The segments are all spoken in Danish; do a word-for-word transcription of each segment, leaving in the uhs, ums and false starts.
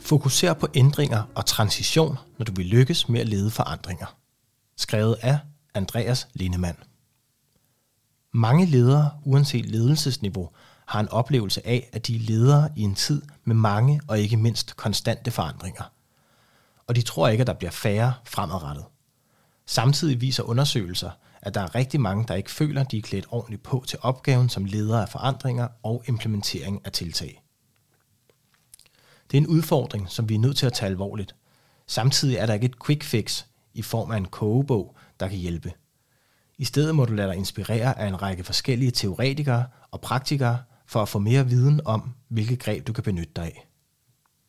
Fokuser på ændringer og transition, når du vil lykkes med at lede forandringer. Skrevet af Andreas Lindemann. Mange ledere, uanset ledelsesniveau, har en oplevelse af, at de er ledere i en tid med mange og ikke mindst konstante forandringer. Og de tror ikke, at der bliver færre fremadrettet. Samtidig viser undersøgelser, at der er rigtig mange, der ikke føler, at de er klædt ordentligt på til opgaven som ledere af forandringer og implementering af tiltag. Det er en udfordring, som vi er nødt til at tage alvorligt. Samtidig er der ikke et quick fix i form af en kogebog, der kan hjælpe. I stedet må du lade dig inspirere af en række forskellige teoretikere og praktikere for at få mere viden om, hvilke greb du kan benytte dig af.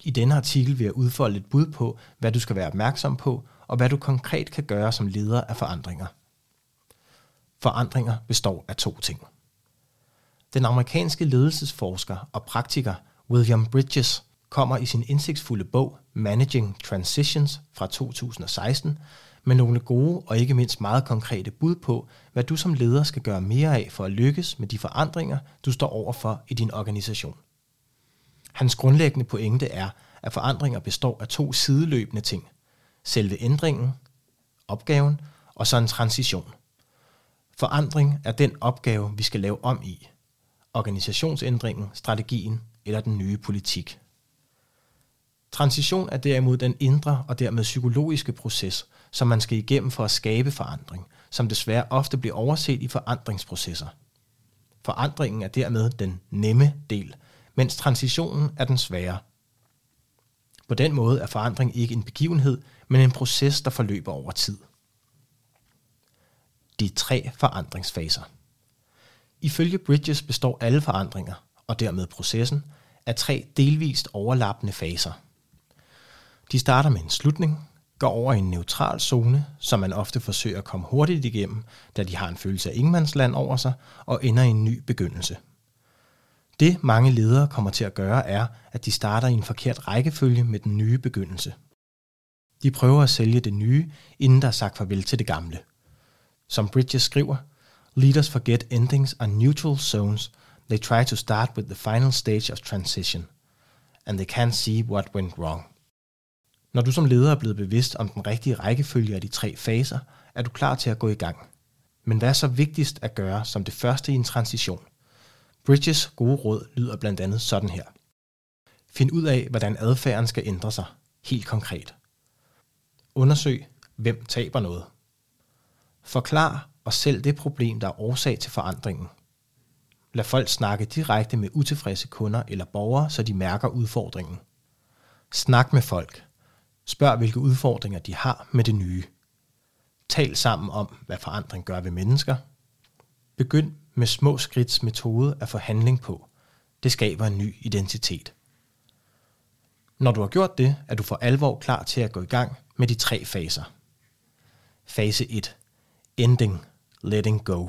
I denne artikel vil jeg udfolde et bud på, hvad du skal være opmærksom på, og hvad du konkret kan gøre som leder af forandringer. Forandringer består af to ting. Den amerikanske ledelsesforsker og praktiker William Bridges kommer i sin indsigtsfulde bog Managing Transitions fra to tusind og seksten med nogle gode og ikke mindst meget konkrete bud på, hvad du som leder skal gøre mere af for at lykkes med de forandringer, du står overfor i din organisation. Hans grundlæggende pointe er, at forandringer består af to sideløbende ting. Selve ændringen, opgaven, og så en transition. Forandring er den opgave, vi skal lave om i. Organisationsændringen, strategien eller den nye politik. Transition er derimod den indre og dermed psykologiske proces, som man skal igennem for at skabe forandring, som desværre ofte bliver overset i forandringsprocesser. Forandringen er dermed den nemme del, mens transitionen er den svære. På den måde er forandring ikke en begivenhed, men en proces, der forløber over tid. De tre forandringsfaser. Ifølge Bridges består alle forandringer, og dermed processen, af tre delvist overlappende faser. De starter med en slutning, går over i en neutral zone, som man ofte forsøger at komme hurtigt igennem, da de har en følelse af ingenmandsland over sig, og ender i en ny begyndelse. Det mange ledere kommer til at gøre er, at de starter i en forkert rækkefølge med den nye begyndelse. De prøver at sælge det nye, inden der er sagt farvel til det gamle. Som Bridges skriver, "Leaders forget endings are neutral zones. They try to start with the final stage of transition, and they can't see what went wrong." Når du som leder er blevet bevidst om den rigtige rækkefølge af de tre faser, er du klar til at gå i gang. Men hvad er så vigtigst at gøre som det første i en transition? Bridges gode råd lyder blandt andet sådan her. Find ud af, hvordan adfærden skal ændre sig, helt konkret. Undersøg, hvem taber noget. Forklar og sælg det problem, der er årsag til forandringen. Lad folk snakke direkte med utilfredse kunder eller borgere, så de mærker udfordringen. Snak med folk. Spørg, hvilke udfordringer de har med det nye. Tal sammen om, hvad forandring gør ved mennesker. Begynd med små skridts metode at få handling på. Det skaber en ny identitet. Når du har gjort det, er du for alvor klar til at gå i gang med de tre faser. Fase et. Ending. Letting go.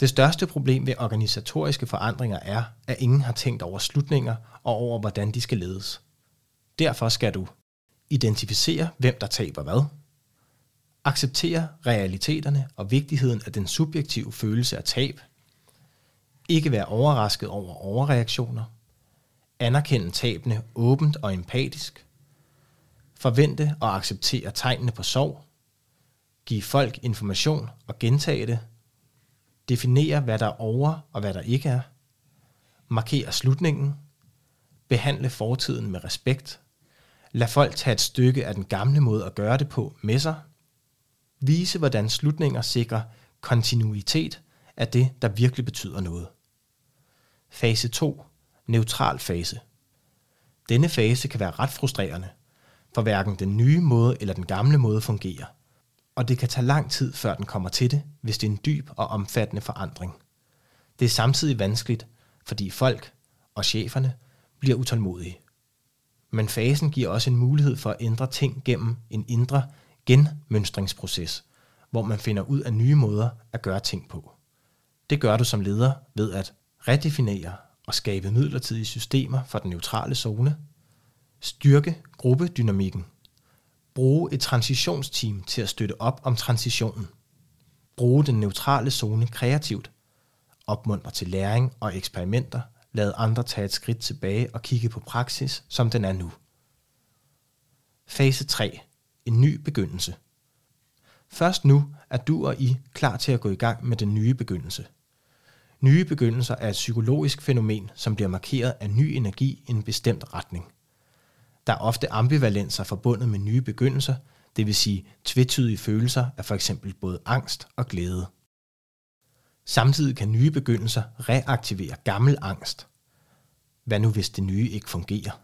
Det største problem ved organisatoriske forandringer er, at ingen har tænkt over slutninger og over, hvordan de skal ledes. Derfor skal du identificere, hvem der taber hvad, acceptere realiteterne og vigtigheden af den subjektive følelse af tab, ikke være overrasket over overreaktioner, anerkende tabene åbent og empatisk, forvente og acceptere tegnene på sorg, give folk information og gentage det, definere, hvad der er over og hvad der ikke er. Markere slutningen. Behandle fortiden med respekt. Lad folk tage et stykke af den gamle måde at gøre det på med sig. Vise, hvordan slutninger sikrer kontinuitet af det, der virkelig betyder noget. Fase to. Neutral fase. Denne fase kan være ret frustrerende, for hverken den nye måde eller den gamle måde fungerer. Og det kan tage lang tid, før den kommer til det, hvis det er en dyb og omfattende forandring. Det er samtidig vanskeligt, fordi folk og cheferne bliver utålmodige. Men fasen giver også en mulighed for at ændre ting gennem en indre genmønstringsproces, hvor man finder ud af nye måder at gøre ting på. Det gør du som leder ved at redefinere og skabe midlertidige systemer for den neutrale zone, styrke gruppedynamikken, bruge et transitionsteam til at støtte op om transitionen, bruge den neutrale zone kreativt, opmuntre til læring og eksperimenter, lad andre tage et skridt tilbage og kigge på praksis, som den er nu. Fase tre. En ny begyndelse. Først nu er du og I klar til at gå i gang med den nye begyndelse. Nye begyndelser er et psykologisk fænomen, som bliver markeret af ny energi i en bestemt retning. Der er ofte ambivalenser forbundet med nye begyndelser, det vil sige tvetydige følelser af for eksempel både angst og glæde. Samtidig kan nye begyndelser reaktivere gammel angst. Hvad nu hvis det nye ikke fungerer?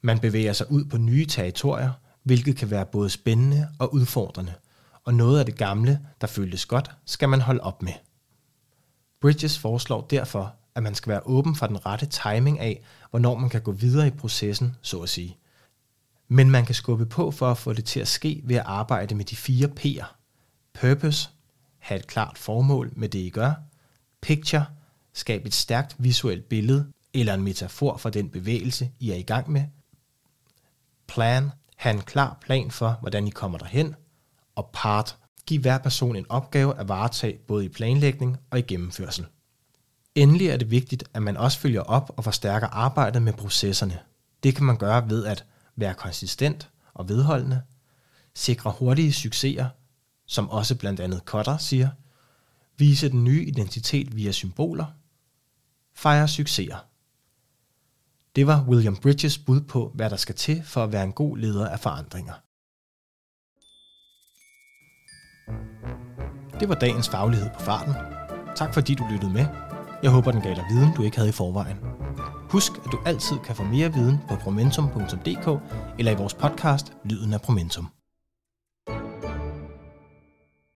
Man bevæger sig ud på nye territorier, hvilket kan være både spændende og udfordrende, og noget af det gamle, der føltes godt, skal man holde op med. Bridges foreslår derfor, at man skal være åben for den rette timing af, hvornår man kan gå videre i processen, så at sige. Men man kan skubbe på for at få det til at ske ved at arbejde med de fire P'er. Purpose, have et klart formål med det, I gør. Picture, skab et stærkt visuelt billede eller en metafor for den bevægelse, I er i gang med. Plan, have en klar plan for, hvordan I kommer derhen. Og part, giv hver person en opgave at varetage både i planlægning og i gennemførsel. Endelig er det vigtigt, at man også følger op og forstærker arbejdet med processerne. Det kan man gøre ved at være konsistent og vedholdende, sikre hurtige succeser, som også blandt andet Kotter siger, vise den nye identitet via symboler, fejre succeser. Det var William Bridges bud på, hvad der skal til for at være en god leder af forandringer. Det var dagens Faglighed på farten. Tak fordi du lyttede med. Jeg håber, den gav dig viden, du ikke havde i forvejen. Husk, at du altid kan få mere viden på promentum punktum d k eller i vores podcast Lyden af Promentum.